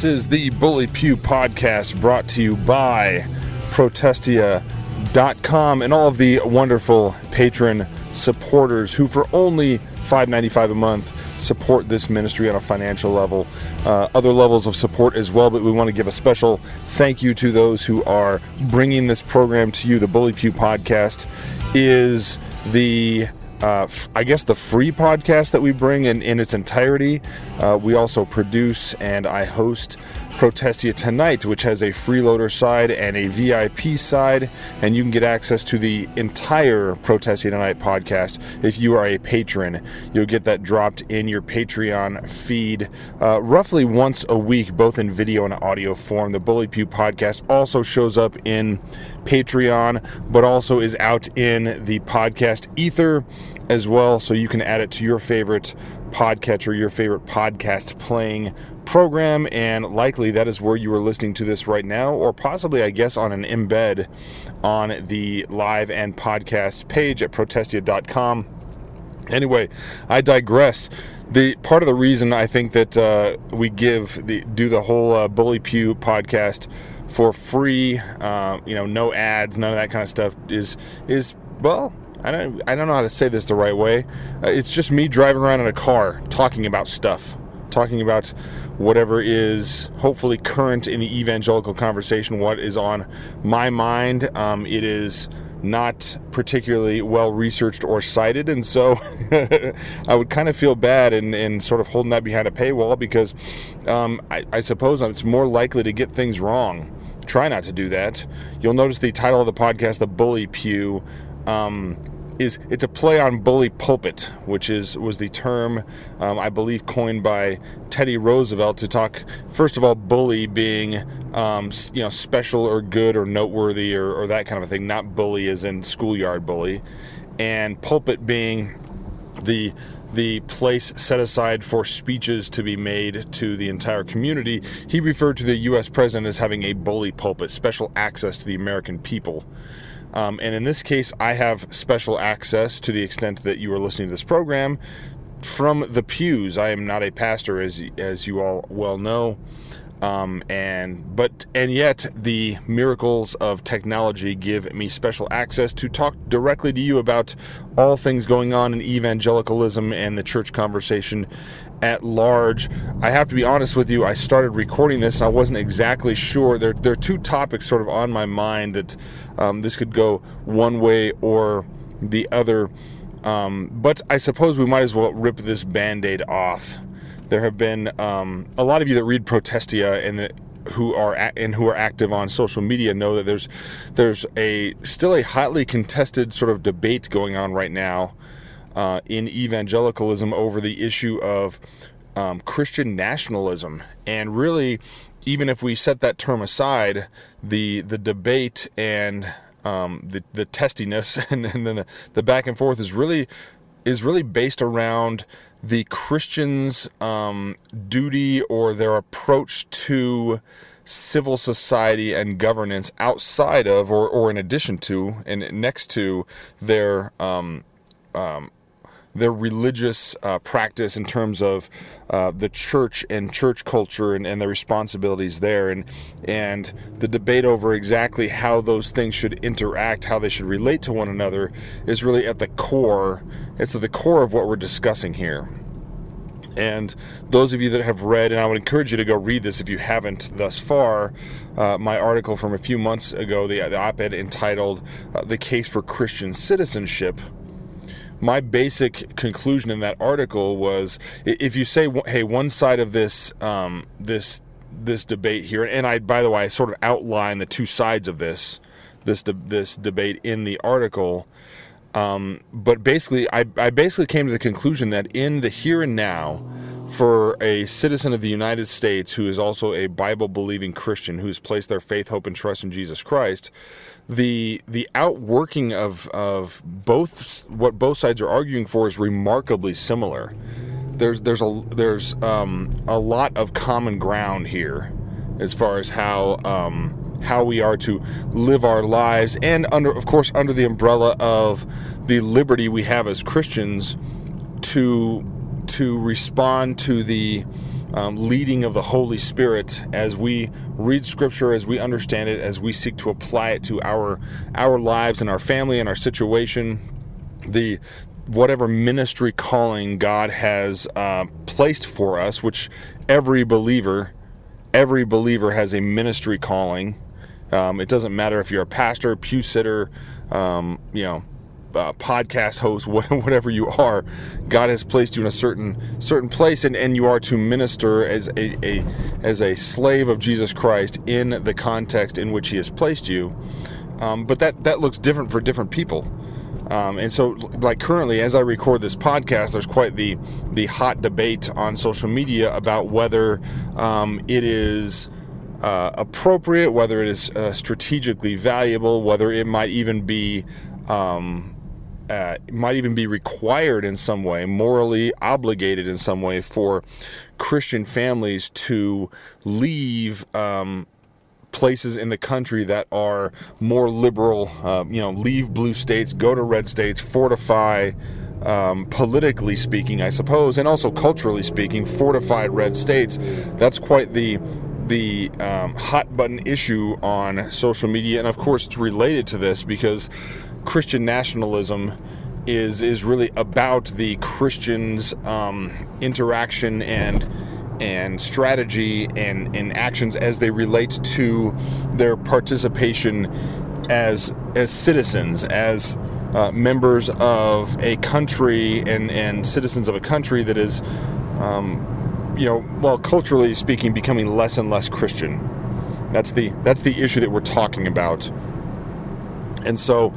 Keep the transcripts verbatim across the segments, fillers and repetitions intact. This is the Bully Pew Podcast, brought to you by Protestia dot com and all of the wonderful patron supporters who, for only five dollars and ninety-five cents a month, support this ministry on a financial level. Uh, other levels of support as well, but we want to give a special thank you to those who are bringing this program to you. The Bully Pew Podcast is the... Uh, f- I guess the free podcast that we bring in, in its entirety. Uh, we also produce and I host Protestia Tonight, which has a freeloader side and a V I P side, and you can get access to the entire Protestia Tonight podcast if you are a patron. You'll get that dropped in your Patreon feed uh, roughly once a week, both in video and audio form. The Bully Pew Podcast also shows up in Patreon, but also is out in the podcast ether as well, so you can add it to your favorite podcatcher, your favorite podcast playing program, and likely that is where you are listening to this right now, or possibly, I guess, on an embed on the live and podcast page at protestia dot com. Anyway, I digress. The part of the reason I think that uh, we give the do the whole uh, Bully Pew Podcast for free, uh, you know, no ads, none of that kind of stuff, is is well. I don't I don't know how to say this the right way. Uh, it's just me driving around in a car talking about stuff, talking about whatever is hopefully current in the evangelical conversation, what is on my mind. Um, it is not particularly well researched or cited, and so I would kind of feel bad in, in sort of holding that behind a paywall, because um, I, I suppose it's more likely to get things wrong. Try not to do that. You'll notice the title of the podcast, The Bully Pew, Um, is it's a play on bully pulpit, which is was the term um, I believe coined by Teddy Roosevelt to talk, first of all, bully being um, you know special or good or noteworthy or, or that kind of a thing, not bully as in schoolyard bully, and pulpit being the the place set aside for speeches to be made to the entire community. He referred to the U S president as having a bully pulpit, special access to the American people. Um, and in this case, I have special access to the extent that you are listening to this program from the pews. I am not a pastor, as as you all well know, um, and but and yet the miracles of technology give me special access to talk directly to you about all things going on in evangelicalism and the church conversation at large. I have to be honest with you. I started recording this, and I wasn't exactly sure. There, there are two topics sort of on my mind that um, this could go one way or the other. Um, but I suppose we might as well rip this Band-Aid off. There have been um, a lot of you that read Protestia and that who are at, and who are active on social media know that there's there's a still a hotly contested sort of debate going on right now Uh, in evangelicalism over the issue of um, Christian nationalism. And really, even if we set that term aside, the the debate and um, the, the testiness and, and then the, the back and forth is really is really based around the Christians' um, duty or their approach to civil society and governance outside of or, or in addition to and next to their um, um their religious uh, practice in terms of uh, the church and church culture and, and the responsibilities there, and and the debate over exactly how those things should interact, how they should relate to one another, is really at the core. It's at the core of what we're discussing here. And those of you that have read, and I would encourage you to go read this if you haven't thus far, uh, my article from a few months ago, the, the op-ed entitled uh, "The Case for Christian Citizenship." My basic conclusion in that article was, if you say, hey, one side of this um, this this debate here, and I, by the way, I sort of outline the two sides of this this de- this debate in the article, um, but basically, I, I basically came to the conclusion that in the here and now, for a citizen of the United States who is also a Bible-believing Christian who's placed their faith, hope, and trust in Jesus Christ, the the outworking of of both what both sides are arguing for is remarkably similar. There's there's a there's um, a lot of common ground here as far as how um, how we are to live our lives, and under of course under the umbrella of the liberty we have as Christians to. to respond to the um, leading of the Holy Spirit as we read Scripture, as we understand it, as we seek to apply it to our our lives and our family and our situation, the whatever ministry calling God has uh, placed for us, which every believer, every believer has a ministry calling. Um, it doesn't matter if you're a pastor, pew sitter, um, you know, uh, podcast host, whatever you are. God has placed you in a certain certain place, and, and you are to minister as a, a as a slave of Jesus Christ in the context in which He has placed you. Um, but that that looks different for different people. Um, and so, like currently, as I record this podcast, there's quite the the hot debate on social media about whether um, it is uh, appropriate, whether it is uh, strategically valuable, whether it might even be um, uh, might even be required in some way, morally obligated in some way, for Christian families to leave Um, places in the country that are more liberal, uh, you know, leave blue states, go to red states, fortify, um, politically speaking, I suppose, and also culturally speaking, fortify red states. That's quite the the um, hot button issue on social media, and of course it's related to this because Christian nationalism is is really about the Christians' um, interaction and and strategy and, and actions as they relate to their participation as as citizens, as uh, members of a country and, and citizens of a country that is, um, you know, well, culturally speaking, becoming less and less Christian. That's the that's the issue that we're talking about. And so,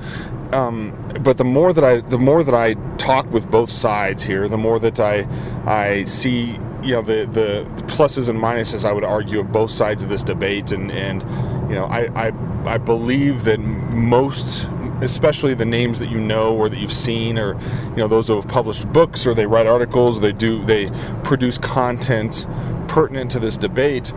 um, but the more that I the more that I talk with both sides here, the more that I I see, you know, the, the pluses and minuses, I would argue, of both sides of this debate. And, and you know, I, I I believe that most, especially the names that you know or that you've seen, or, you know, those who have published books or they write articles, or they do they produce content pertinent to this debate,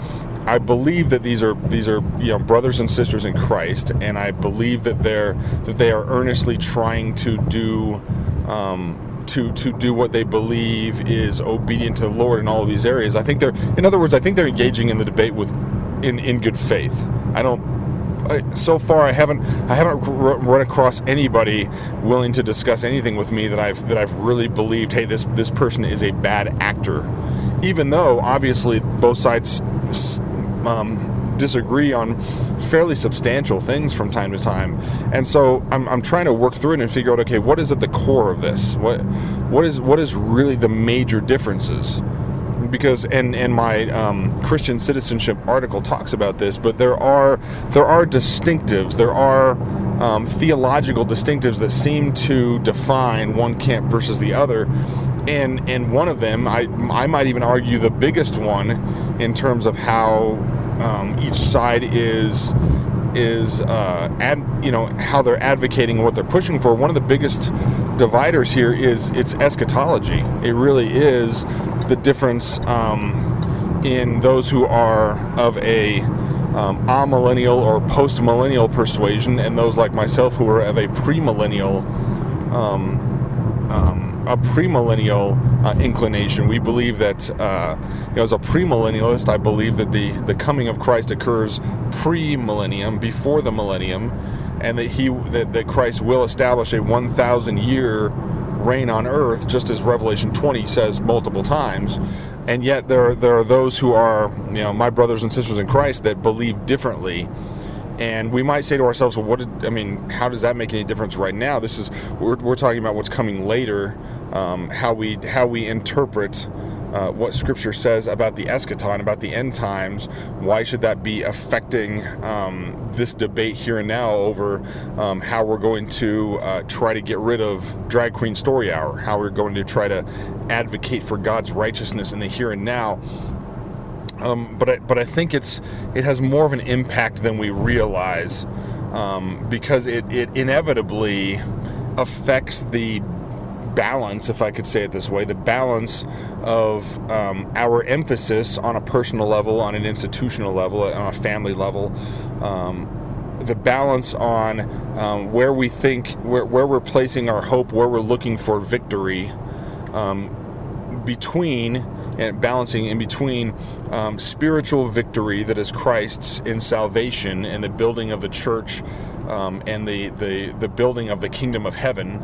I believe that these are these are you know brothers and sisters in Christ, and I believe that they're that they are earnestly trying to do. Um, to to do what they believe is obedient to the Lord in all of these areas. I think they're, in other words, I think they're engaging in the debate with in, in good faith. I don't, I, so far I haven't I haven't run across anybody willing to discuss anything with me that I've that I've really believed, hey, this this person is a bad actor. Even though obviously both sides um disagree on fairly substantial things from time to time, and so I'm, I'm trying to work through it and figure out, okay, what is at the core of this? What what is what is really the major differences? Because and and my um, Christian citizenship article talks about this, but there are there are distinctives, there are um, theological distinctives that seem to define one camp versus the other. And and one of them, I I might even argue the biggest one in terms of how Um, each side is is uh, ad, you know how they're advocating, what they're pushing for. One of the biggest dividers here is it's eschatology. It really is the difference um, in those who are of a um, amillennial or postmillennial persuasion, and those like myself who are of a premillennial um, um, a premillennial. Uh, inclination. We believe that, uh, you know, as a premillennialist, I believe that the, the coming of Christ occurs pre-millennium, before the millennium, and that he that, that Christ will establish a one thousand year reign on earth, just as Revelation twenty says multiple times. And yet there are, there are those who are, you know, my brothers and sisters in Christ that believe differently. And we might say to ourselves, well, what did, I mean, how does that make any difference right now? This is, we're, we're talking about what's coming later. Um, how we how we interpret uh, what Scripture says about the eschaton, about the end times. Why should that be affecting um, this debate here and now over um, how we're going to uh, try to get rid of Drag Queen Story Hour, how we're going to try to advocate for God's righteousness in the here and now? Um, but I, but I think it's it has more of an impact than we realize, um, because it, it inevitably affects the balance, if I could say it this way, the balance of um, our emphasis on a personal level, on an institutional level, on a family level, um, the balance on um, where we think, where, where we're placing our hope, where we're looking for victory, um, between and balancing in between um, spiritual victory that is Christ's in salvation and the building of the church um, and the, the, the building of the kingdom of heaven,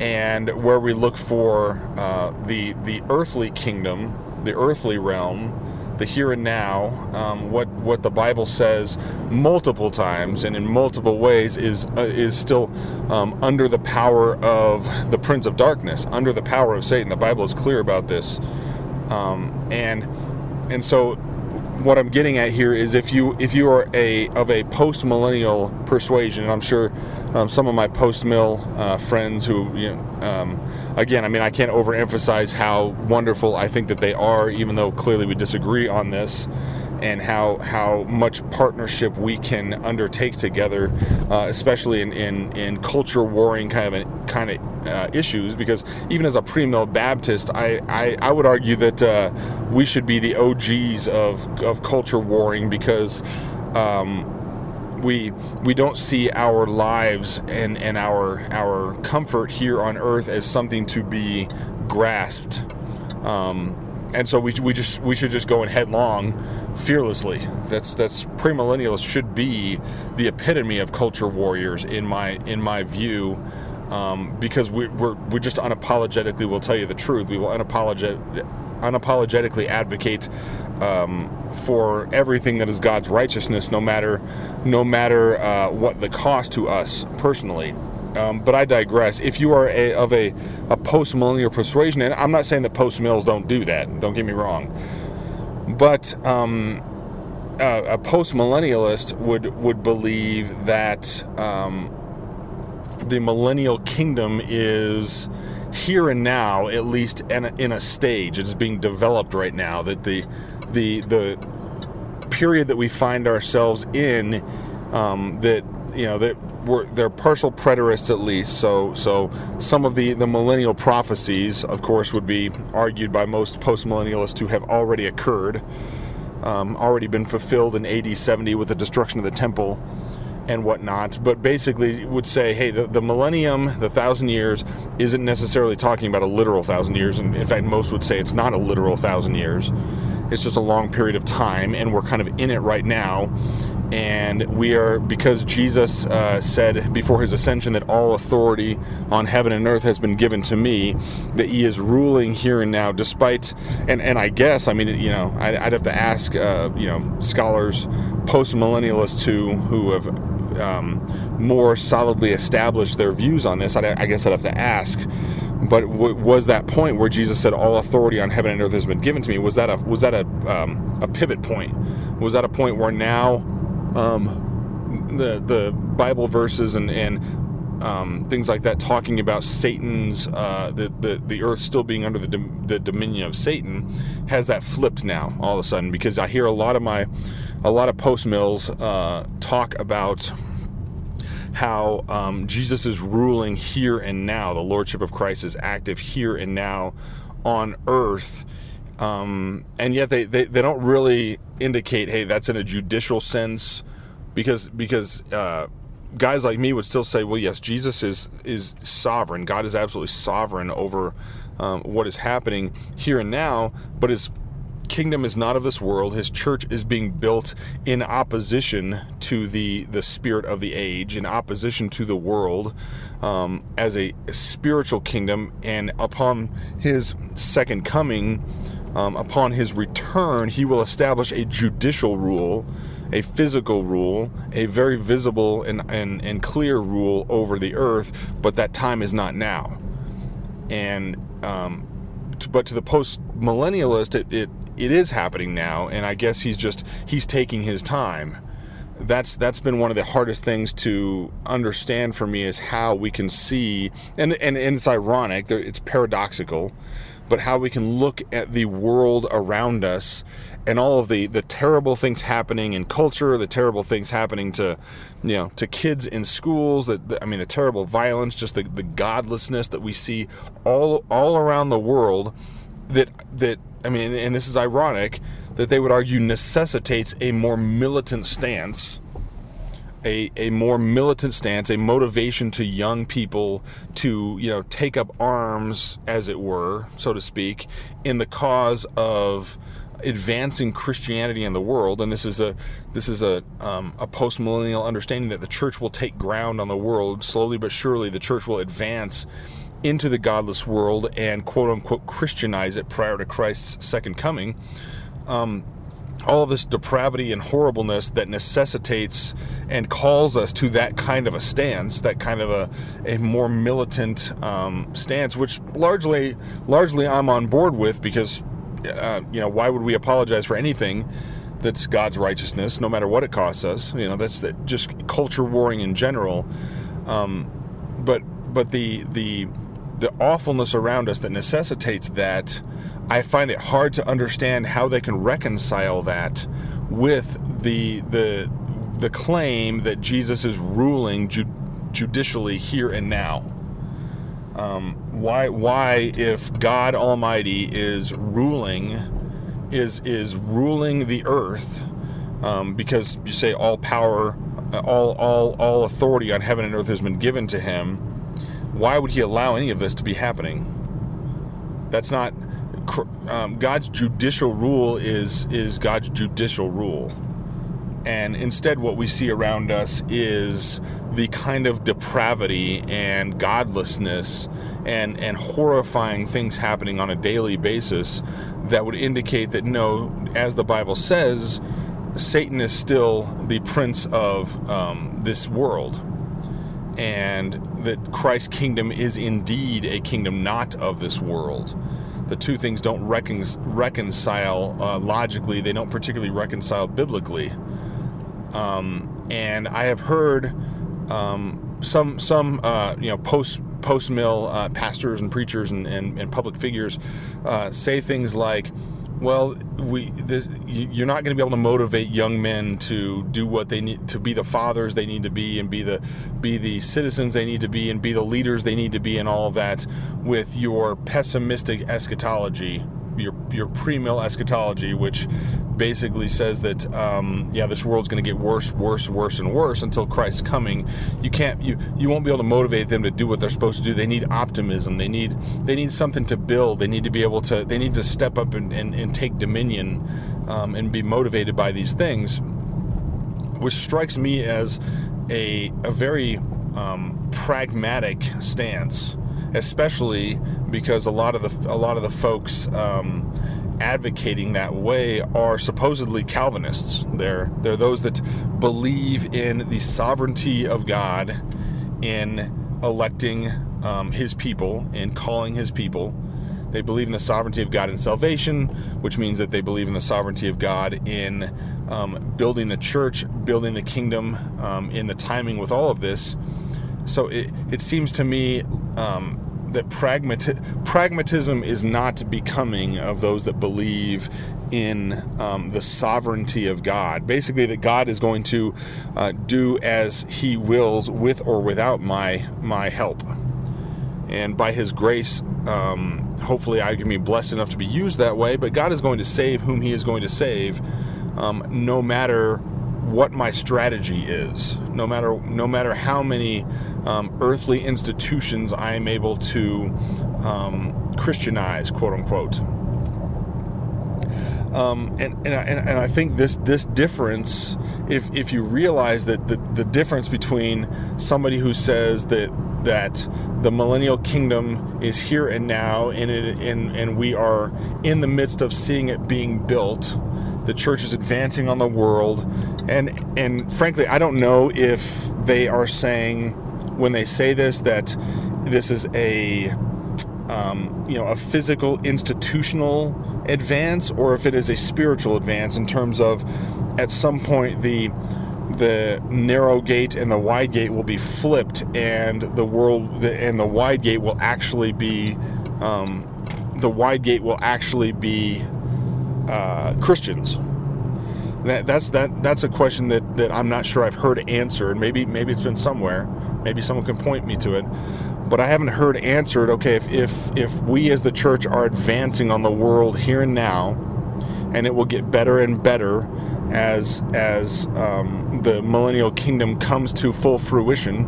and where we look for uh, the the earthly kingdom, the earthly realm, the here and now, um, what what the Bible says multiple times and in multiple ways is uh, is still um, under the power of the prince of darkness, under the power of Satan. The Bible is clear about this, um, and and so what I'm getting at here is if you if you are a of a post-millennial persuasion, and I'm sure um, some of my post-mill uh, friends who, you know, um, again, I mean, I can't overemphasize how wonderful I think that they are, even though clearly we disagree on this, and how how much partnership we can undertake together, uh, especially in, in, in culture warring kind of a, kind of uh, issues. Because even as a pre-mill Baptist, I, I, I would argue that uh, we should be the O Gs of of culture warring, because um, we we don't see our lives and, and our our comfort here on earth as something to be grasped. Um, And so we we just we should just go in headlong, fearlessly. That's that's premillennialists should be the epitome of culture warriors in my in my view, um, because we we're we just unapologetically will tell you the truth. We will unapologet unapologetically advocate um, for everything that is God's righteousness, no matter no matter uh, what the cost to us personally. Um, but I digress. If you are a, of a, a post-millennial persuasion, and I'm not saying that post-mills don't do that, don't get me wrong, but um, a, a post-millennialist would, would believe that um, the millennial kingdom is here and now, at least in a, in a stage. It's being developed right now, that the, the, the period that we find ourselves in, um, that, you know, that We're, they're partial preterists at least, so so some of the, the millennial prophecies, of course, would be argued by most postmillennialists to have already occurred, um, already been fulfilled in A D seventy with the destruction of the temple and whatnot, but basically would say, hey, the, the millennium, the thousand years, isn't necessarily talking about a literal thousand years, and in fact, most would say it's not a literal thousand years. It's just a long period of time, and we're kind of in it right now. And we are, because Jesus uh, said before his ascension that all authority on heaven and earth has been given to me, that he is ruling here and now, despite, and, and I guess, I mean, you know, I'd, I'd have to ask, uh, you know, scholars, post-millennialists who, who have um, more solidly established their views on this, I'd, I guess I'd have to ask, but w- was that point where Jesus said all authority on heaven and earth has been given to me, was that a, was that a, um, a pivot point? Was that a point where now... Um, the the Bible verses and and um, things like that talking about Satan's uh, the the the earth still being under the dom- the dominion of Satan, has that flipped now all of a sudden? Because I hear a lot of my a lot of post-mills uh, talk about how um, Jesus is ruling here and now. The lordship of Christ is active here and now on earth. Um, and yet they, they, they don't really indicate, hey, that's in a judicial sense, because because uh, guys like me would still say, well, yes, Jesus is is sovereign. God is absolutely sovereign over um, what is happening here and now, but his kingdom is not of this world. His church is being built in opposition to the, the spirit of the age, in opposition to the world, um, as a spiritual kingdom, and upon his second coming... Um, upon his return, he will establish a judicial rule, a physical rule, a very visible and, and, and clear rule over the earth, but that time is not now. And um, to, but to the post-millennialist, it, it, it is happening now, and I guess he's just, he's taking his time. That's that's been one of the hardest things to understand for me, is how we can see, and and, and it's ironic, it's paradoxical, but how we can look at the world around us and all of the, the terrible things happening in culture, the terrible things happening to, you know, to kids in schools, that I mean, the terrible violence, just the, the godlessness that we see all all around the world, that that I mean, and this is ironic, that they would argue necessitates a more militant stance a, a more militant stance, a motivation to young people to, you know, take up arms, as it were, so to speak, in the cause of advancing Christianity in the world. And this is a this is a um, a postmillennial understanding that the church will take ground on the world slowly but surely. The church will advance into the godless world and quote unquote Christianize it prior to Christ's second coming. Um, all of this depravity and horribleness that necessitates and calls us to that kind of a stance, that kind of a, a more militant um, stance, which largely largely I'm on board with, because Uh, you know, why would we apologize for anything that's God's righteousness, no matter what it costs us? You know, that's the, just culture warring in general. Um, but but the the the awfulness around us that necessitates that, I find it hard to understand how they can reconcile that with the the the claim that Jesus is ruling ju- judicially here and now. Um, why, why, if God Almighty is ruling, is is ruling the earth, um, because you say all power, all all all authority on heaven and earth has been given to him, why would he allow any of this to be happening? That's not um, God's judicial rule. Is is God's judicial rule. And instead what we see around us is the kind of depravity and godlessness and, and horrifying things happening on a daily basis that would indicate that, no, as the Bible says, Satan is still the prince of um, this world, and that Christ's kingdom is indeed a kingdom not of this world. The two things don't recon- reconcile uh, logically. They don't particularly reconcile biblically. Um, and I have heard um, some some uh, you know post post mill uh, pastors and preachers and, and, and public figures uh, say things like, "Well, we this, you're not going to be able to motivate young men to do what they need to be, the fathers they need to be, and be the be the citizens they need to be, and be the leaders they need to be, and all of that with your pessimistic eschatology." your your pre-mill eschatology, which basically says that um, yeah, this world's going to get worse, worse, worse, and worse until Christ's coming. You can't, you you won't be able to motivate them to do what they're supposed to do. They need optimism. They need they need something to build. They need to be able to. They need to step up and and, and take dominion um, and be motivated by these things, which strikes me as a a very um, pragmatic stance. Especially because a lot of the a lot of the folks um, advocating that way are supposedly Calvinists. They're they're those that believe in the sovereignty of God in electing um, His people and calling His people. They believe in the sovereignty of God in salvation, which means that they believe in the sovereignty of God in um, building the church, building the kingdom, um, in the timing with all of this. So it, it seems to me um, that pragmati- pragmatism is not becoming of those that believe in um, the sovereignty of God. Basically, that God is going to uh, do as He wills with or without my my help. And by His grace, um, hopefully I can be blessed enough to be used that way, but God is going to save whom He is going to save, um, no matter what my strategy is, no matter no matter how many um, earthly institutions I am able to um, Christianize, quote unquote. Um, and, and and and I think this this difference, if if you realize that the, the difference between somebody who says that that the millennial kingdom is here and now, and it, and and we are in the midst of seeing it being built. The church is advancing on the world, and and frankly, I don't know if they are saying, when they say this, that this is a um, you know a physical institutional advance, or if it is a spiritual advance in terms of at some point the the narrow gate and the wide gate will be flipped, and the world the, and the wide gate will actually be um, the wide gate will actually be. Uh, Christians. That, that's that. That's a question that, that I'm not sure I've heard answered. Maybe maybe it's been somewhere. Maybe someone can point me to it. But I haven't heard answered, okay, if, if, if we as the church are advancing on the world here and now, and it will get better and better as as um, the millennial kingdom comes to full fruition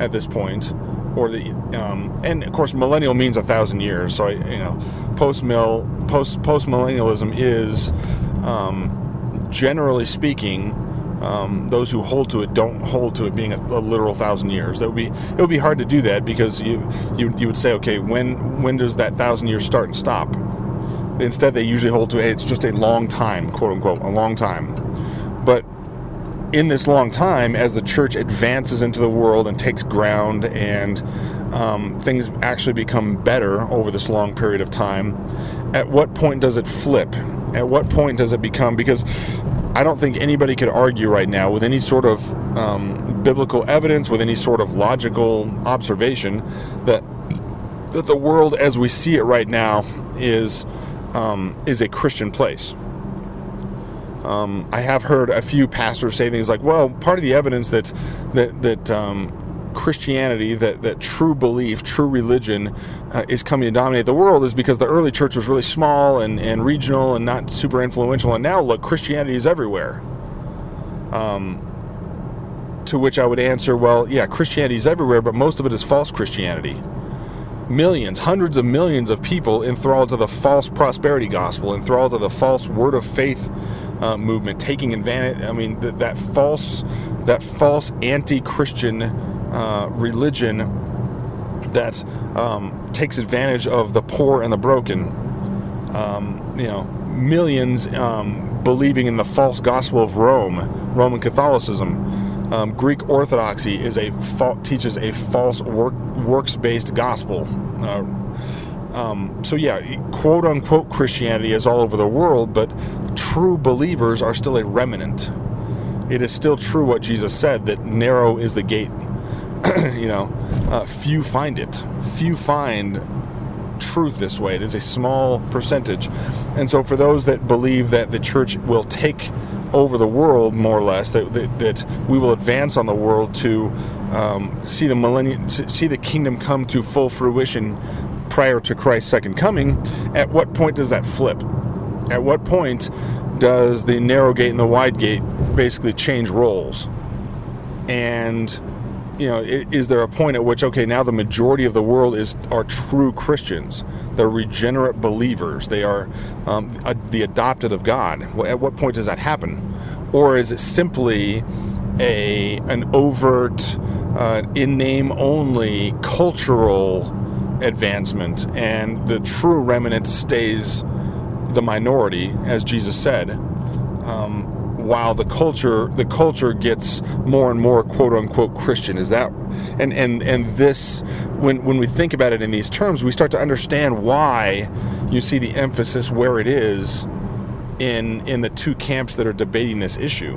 at this point, or the um, and of course millennial means a thousand years. So I, you know, post-mill post postmillennialism is um, generally speaking, um, those who hold to it don't hold to it being a, a literal thousand years. That would be it would be hard to do that because you you you would say, okay, when when does that thousand years start and stop? Instead, they usually hold to, hey, it's just a long time, quote unquote, a long time. But in this long time, as the church advances into the world and takes ground and um, things actually become better over this long period of time, at what point does it flip? At what point does it become? Because I don't think anybody could argue right now with any sort of um, biblical evidence, with any sort of logical observation, that that the world as we see it right now is... Um, is a Christian place. Um, I have heard a few pastors say things like, well, part of the evidence that that, that um, Christianity, that, that true belief, true religion uh, is coming to dominate the world is because the early church was really small and, and regional and not super influential, and now look, Christianity is everywhere. Um, to which I would answer, well, yeah, Christianity is everywhere, but most of it is false Christianity. Millions, hundreds of millions of people enthralled to the false prosperity gospel, enthralled to the false word of faith uh, movement, taking advantage. I mean, th- that false, that false anti-Christian uh, religion that um, takes advantage of the poor and the broken. Um, you know, millions um, believing in the false gospel of Rome, Roman Catholicism. Um, Greek Orthodoxy is a fa- teaches a false work, works-based gospel. Uh, um, so yeah, quote-unquote Christianity is all over the world, but true believers are still a remnant. It is still true what Jesus said, that narrow is the gate. you know, uh, few find it. Few find truth this way. It is a small percentage. And so for those that believe that the church will take over the world, more or less, that that, that we will advance on the world to um, see the millennium, see the kingdom come to full fruition prior to Christ's second coming. At what point does that flip? At what point does the narrow gate and the wide gate basically change roles? And you know, is there a point at which, okay, now the majority of the world is are true Christians? They're regenerate believers. They are um, a, the adopted of God. At what point does that happen? Or is it simply a an overt, uh, in name only, cultural advancement, and the true remnant stays the minority, as Jesus said, um, while the culture the culture gets more and more quote unquote Christian? Is that and and and this? When when we think about it in these terms, we start to understand why you see the emphasis where it is in in the two camps that are debating this issue.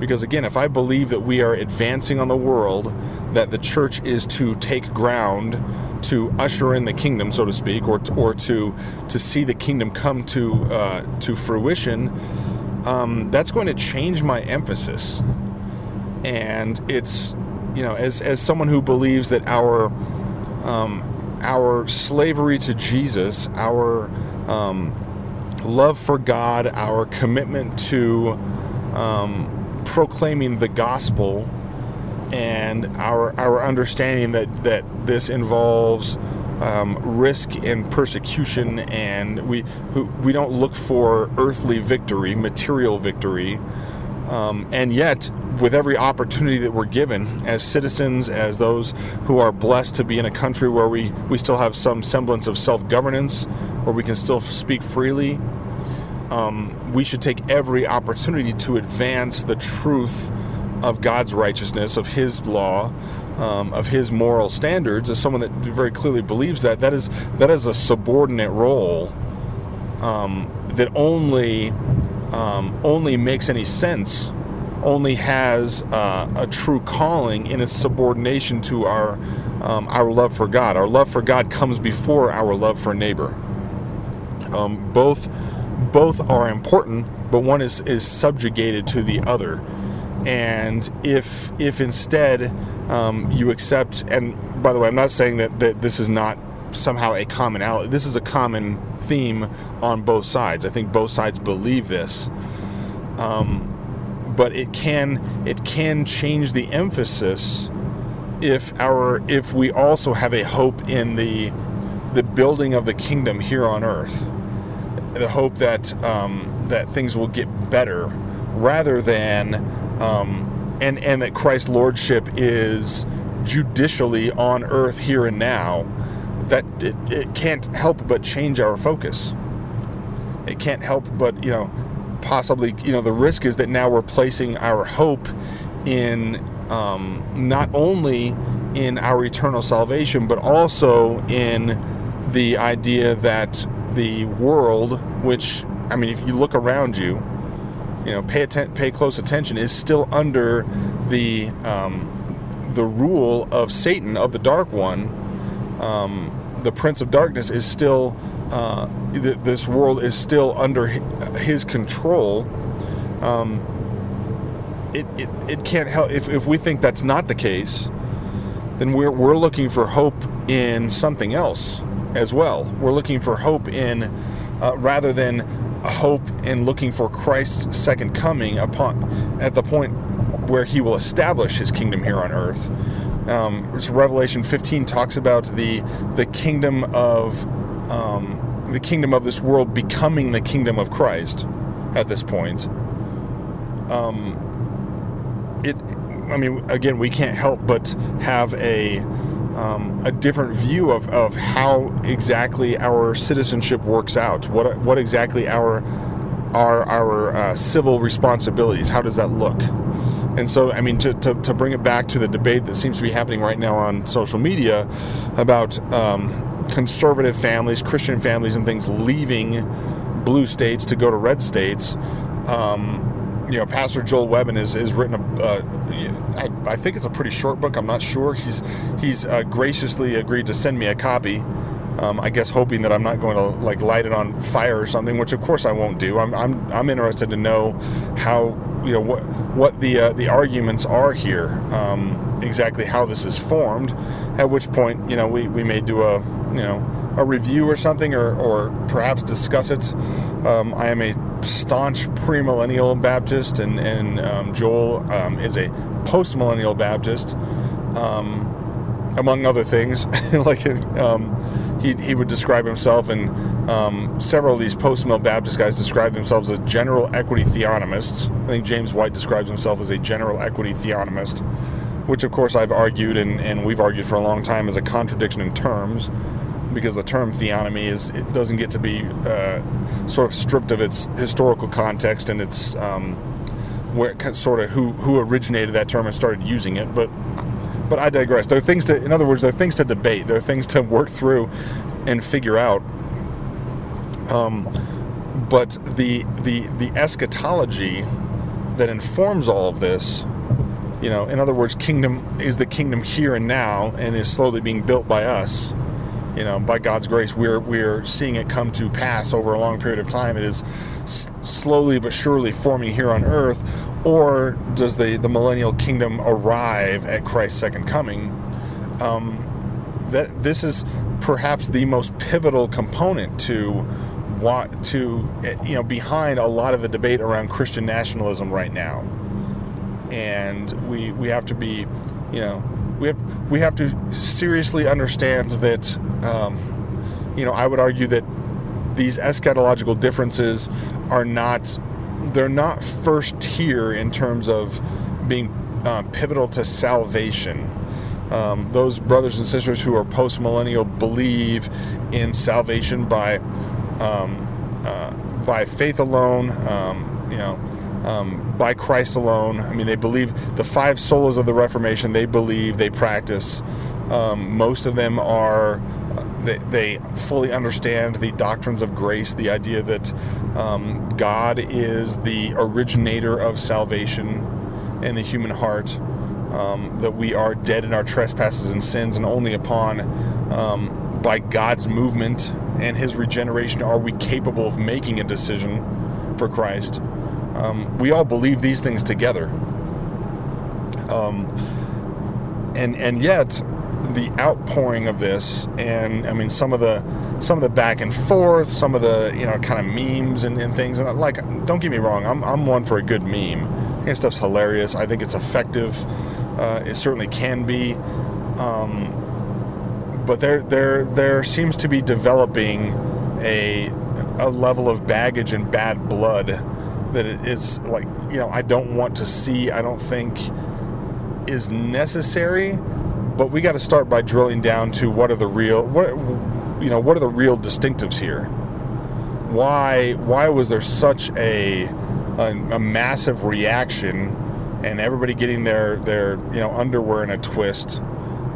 Because again, if I believe that we are advancing on the world, that the church is to take ground, to usher in the kingdom, so to speak, or or to to see the kingdom come to uh, to fruition, um, that's going to change my emphasis, and it's. You know, as as someone who believes that our um, our slavery to Jesus, our um, love for God, our commitment to um, proclaiming the gospel, and our our understanding that, that this involves um, risk and persecution, and we we don't look for earthly victory, material victory. Um, and yet, with every opportunity that we're given as citizens, as those who are blessed to be in a country where we, we still have some semblance of self-governance, where we can still speak freely, um, we should take every opportunity to advance the truth of God's righteousness, of His law, um, of His moral standards. As someone that very clearly believes that, that is, that is a subordinate role um, that only... Um, only makes any sense, only has uh, a true calling in its subordination to our um, our love for God. Our love for God comes before our love for neighbor. Um, both both are important, but one is, is subjugated to the other. And if if instead um, you accept, and by the way, I'm not saying that, that this is not somehow a commonality. This is a common theme on both sides. I think both sides believe this. Um, but it can it can change the emphasis if our if we also have a hope in the the building of the kingdom here on earth, the hope that um, that things will get better rather than um, and and that Christ's lordship is judicially on earth here and now. That it, it can't help but change our focus. It can't help but, you know, possibly, you know, the risk is that now we're placing our hope in um, not only in our eternal salvation, but also in the idea that the world, which, I mean, if you look around you, you know, pay atten- pay close attention, is still under the um, the rule of Satan, of the Dark One. Um, the Prince of Darkness is still. Uh, th- this world is still under his control. Um, it, it it can't help if if we think that's not the case, then we're we're looking for hope in something else as well. We're looking for hope in uh, rather than hope in looking for Christ's second coming upon at the point where he will establish his kingdom here on earth. Um, so Revelation fifteen talks about the the kingdom of Um, the kingdom of this world becoming the kingdom of Christ at this point. Um, it, I mean, again, we can't help but have a um, a different view of, of how exactly our citizenship works out. What what exactly our our our uh, civil responsibilities? How does that look? And so, I mean, to, to, to bring it back to the debate that seems to be happening right now on social media about Um, conservative families, Christian families and things leaving blue states to go to red states. Um, you know, Pastor Joel Webman has is, is written a, uh, I, I think it's a pretty short book. I'm not sure. He's he's uh, graciously agreed to send me a copy. Um, I guess hoping that I'm not going to like light it on fire or something, which of course I won't do. I'm I'm I'm interested to know how, you know, what what the uh, the arguments are here, um, exactly how this is formed. At which point, you know, we, we may do a you know, a review or something, or, or perhaps discuss it. Um, I am a staunch premillennial Baptist, and, and um, Joel um, is a postmillennial Baptist, um, among other things. Like um, he he would describe himself, and um, several of these postmill Baptist guys describe themselves as general equity theonomists. I think James White describes himself as a general equity theonomist, which of course I've argued, and, and we've argued for a long time, as a contradiction in terms, because the term theonomy is it doesn't get to be uh, sort of stripped of its historical context and its um, where it, sort of who who originated that term and started using it. But but I digress. There are things to, in other words, there are things to debate. There are things to work through and figure out. Um, but the the the eschatology that informs all of this, you know, in other words, kingdom is the kingdom here and now, and is slowly being built by us. You know, by God's grace, we're we're seeing it come to pass over a long period of time. It is s- slowly but surely forming here on earth. Or does the, the millennial kingdom arrive at Christ's second coming? Um, that this is perhaps the most pivotal component to what to you know behind a lot of the debate around Christian nationalism right now. And we we have to be, you know, we have we have to seriously understand that, um, you know, I would argue that these eschatological differences are not, they're not first tier in terms of being uh, pivotal to salvation. Um, those brothers and sisters who are post-millennial believe in salvation by um, uh, by faith alone, um, you know. Um, by Christ alone. I mean, they believe the five solas of the Reformation. They believe, they practice. Um, most of them are, they, they fully understand the doctrines of grace, the idea that um, God is the originator of salvation in the human heart, um, that we are dead in our trespasses and sins, and only upon, um, by God's movement and his regeneration are we capable of making a decision for Christ. Um, we all believe these things together, um, and and yet the outpouring of this, and I mean some of the some of the back and forth, some of the you know kind of memes and, and things, and like don't get me wrong, I'm I'm one for a good meme, think stuff's hilarious. I think it's effective. Uh, it certainly can be. Um, but there, there, there seems to be developing a a level of baggage and bad blood that it's like, you know, I don't want to see, I don't think is necessary, but we got to start by drilling down to what are the real, what, you know, what are the real distinctives here? Why, why was there such a, a, a massive reaction and everybody getting their, their, you know, underwear in a twist,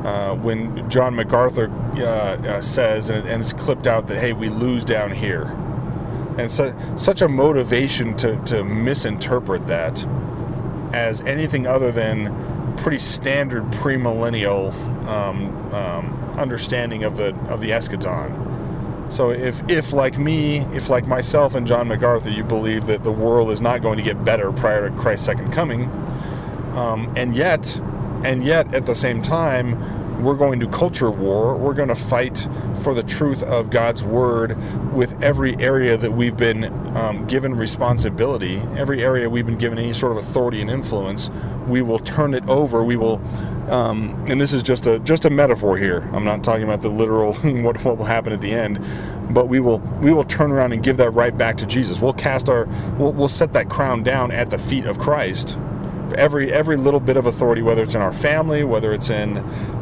uh, when John MacArthur, uh, uh says, and, and it's clipped out that, hey, we lose down here. And so, such a motivation to, to misinterpret that as anything other than pretty standard premillennial um, um, understanding of the of the eschaton. So if, if like me, if like myself and John MacArthur, you believe that the world is not going to get better prior to Christ's second coming, um, and yet, and yet at the same time, we're going to culture war. We're going to fight for the truth of God's word with every area that we've been um, given responsibility, every area we've been given any sort of authority and influence. We will turn it over. We will, um, and this is just a just a metaphor here. I'm not talking about the literal what what will happen at the end, but we will we will turn around and give that right back to Jesus. We'll cast our we'll, we'll set that crown down at the feet of Christ. Every every little bit of authority, whether it's in our family, whether it's in,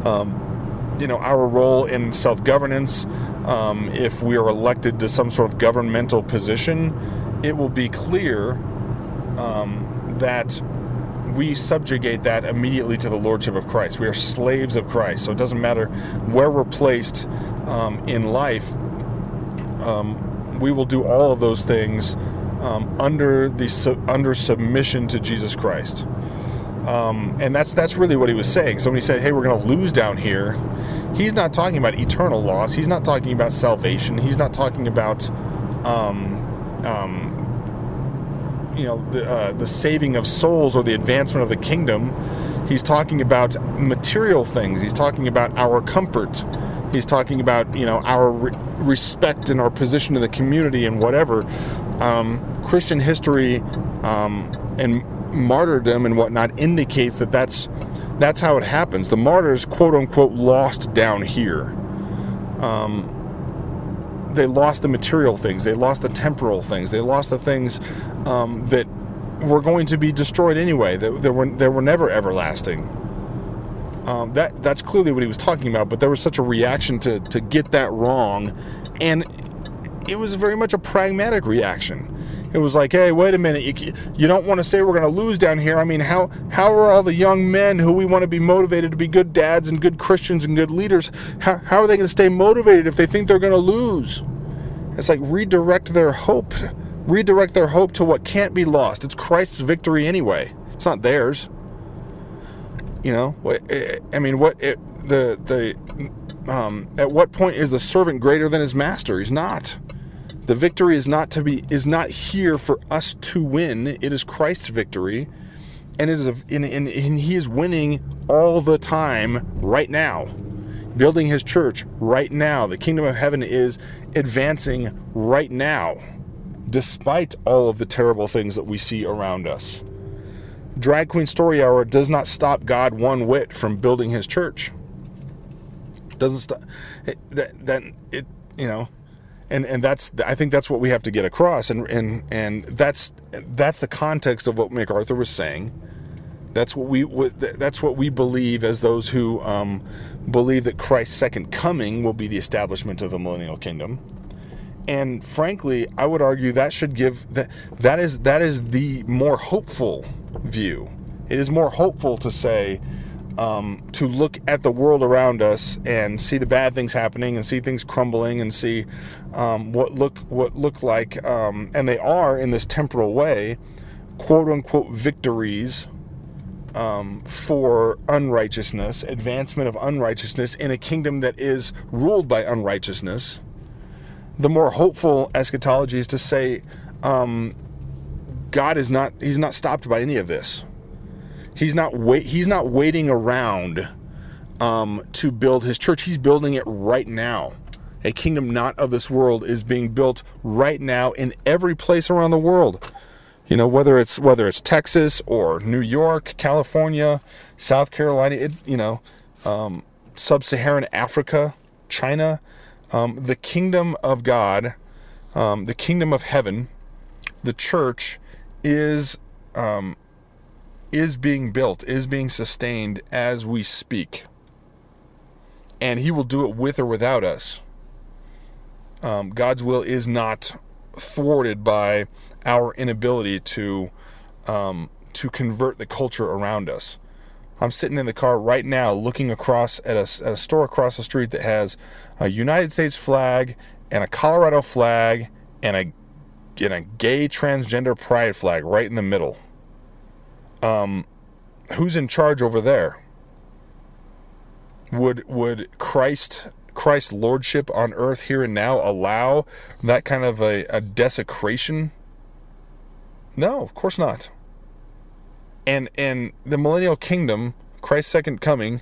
um, you know, our role in self-governance, um, if we are elected to some sort of governmental position, it will be clear um, that we subjugate that immediately to the lordship of Christ. We are slaves of Christ, so it doesn't matter where we're placed um, in life. Um, we will do all of those things Um, under the su- under submission to Jesus Christ, um, and that's that's really what he was saying. So when he said, "Hey, we're going to lose down here," he's not talking about eternal loss. He's not talking about salvation. He's not talking about, um, um, you know, the, uh, the saving of souls or the advancement of the kingdom. He's talking about material things. He's talking about our comfort. He's talking about, you know, our re- respect and our position in the community and whatever. Um, Christian history um, and martyrdom and whatnot indicates that that's, that's how it happens. The martyrs, quote unquote, lost down here. Um, they lost the material things. They lost the temporal things. They lost the things um, that were going to be destroyed anyway. They, they were they were never everlasting. Um, that that's clearly what he was talking about. But there was such a reaction to to get that wrong, and it was very much a pragmatic reaction. It was like, hey, wait a minute. You, you don't want to say we're going to lose down here. I mean, how how are all the young men who we want to be motivated to be good dads and good Christians and good leaders, how, how are they going to stay motivated if they think they're going to lose? It's like redirect their hope. Redirect their hope to what can't be lost. It's Christ's victory anyway. It's not theirs. You know, I mean, what it, the the um, at what point is the servant greater than his master? He's not. The victory is not to be is not here for us to win. It is Christ's victory, and it is a, and, and, and he is winning all the time right now, building his church right now. The kingdom of heaven is advancing right now, despite all of the terrible things that we see around us. Drag Queen Story Hour does not stop God one whit from building his church. It doesn't stop it, that, that it you know. And and that's I think that's what we have to get across, and and and that's that's the context of what MacArthur was saying. That's what we that's what we believe as those who um, believe that Christ's second coming will be the establishment of the millennial kingdom. And frankly, I would argue that should give that that is that is the more hopeful view. It is more hopeful to say. Um, to look at the world around us and see the bad things happening and see things crumbling and see um, what look what look like, um, and they are in this temporal way, quote unquote victories um, for unrighteousness, advancement of unrighteousness in a kingdom that is ruled by unrighteousness. The more hopeful eschatology is to say, um, God is not, he's not stopped by any of this. He's not wait. He's not waiting around um, to build his church. He's building it right now. A kingdom not of this world is being built right now in every place around the world. You know, whether it's whether it's Texas or New York, California, South Carolina, it, you know, um, sub-Saharan Africa, China, um, the kingdom of God, um, the kingdom of heaven, the church is um, is being built, is being sustained as we speak. And he will do it with or without us. Um, God's will is not thwarted by our inability to um, to convert the culture around us. I'm sitting in the car right now looking across at a, at a store across the street that has a United States flag and a Colorado flag and a, and a gay transgender pride flag right in the middle. Um, who's in charge over there? Would would Christ Christ's lordship on earth here and now allow that kind of a, a desecration? No, of course not. And and the millennial kingdom, Christ's second coming,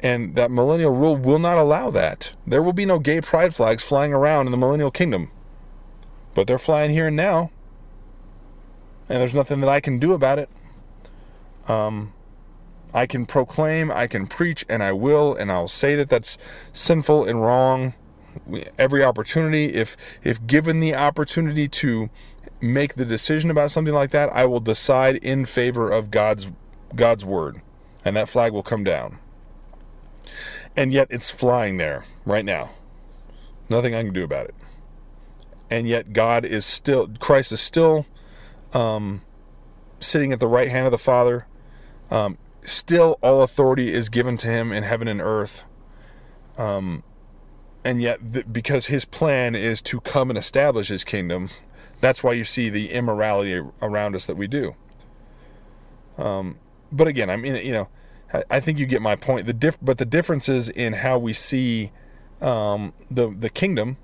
and that millennial rule will not allow that. There will be no gay pride flags flying around in the millennial kingdom. But they're flying here and now. And there's nothing that I can do about it. Um, I can proclaim, I can preach, and I will, and I'll say that that's sinful and wrong every opportunity. If if given the opportunity to make the decision about something like that, I will decide in favor of God's God's word, and that flag will come down. And yet it's flying there right now. Nothing I can do about it. And yet God is still, Christ is still um, sitting at the right hand of the Father. Um, still all authority is given to him in heaven and earth. Um, and yet th- because his plan is to come and establish his kingdom, that's why you see the immorality around us that we do. Um, but again, I mean, you know, I, I think you get my point. The diff- but the differences in how we see um, the the kingdom,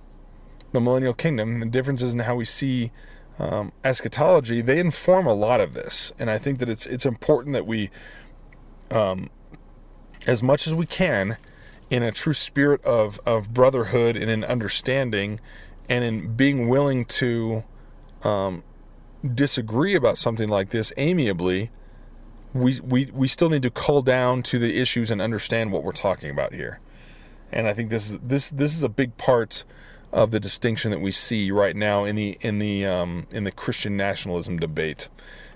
the millennial kingdom, the differences in how we see um, eschatology, they inform a lot of this. And I think that it's it's important that we, um, as much as we can, in a true spirit of of brotherhood and in understanding, and in being willing to Um, disagree about something like this amiably, we, we we still need to cull down to the issues and understand what we're talking about here. And I think this is this this is a big part of the distinction that we see right now in the in the um, in the Christian nationalism debate.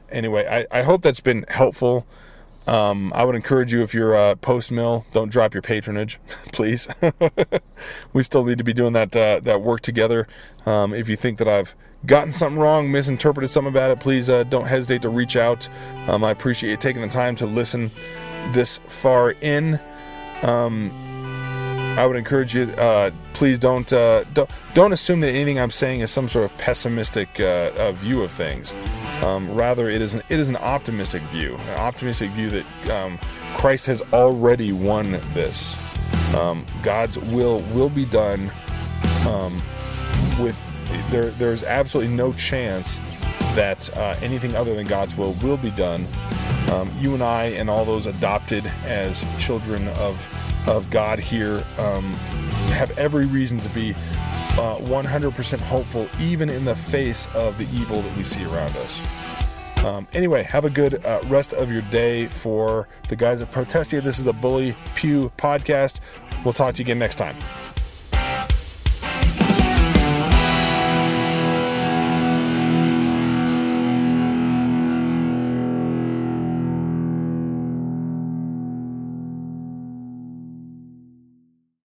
Anyway, I, I hope that's been helpful. Um, I would encourage you, if you're uh, post-mill, don't drop your patronage, please. We still need to be doing that uh, that work together. Um, if you think that I've gotten something wrong, misinterpreted something about it, please uh, don't hesitate to reach out. Um, I appreciate you taking the time to listen this far in. Um, I would encourage you, uh, please don't, uh, don't don't assume that anything I'm saying is some sort of pessimistic uh, uh, view of things. Um, rather, it is an it is an optimistic view, an optimistic view that um, Christ has already won this. Um, God's will will be done. Um, with there, there's absolutely no chance that uh, anything other than God's will will be done. Um, you and I and all those adopted as children of of God here um, have every reason to be Uh, one hundred percent hopeful, even in the face of the evil that we see around us. Um, anyway, have a good uh, rest of your day. For the guys at Protestia, this is the Bully Pew Podcast. We'll talk to you again next time.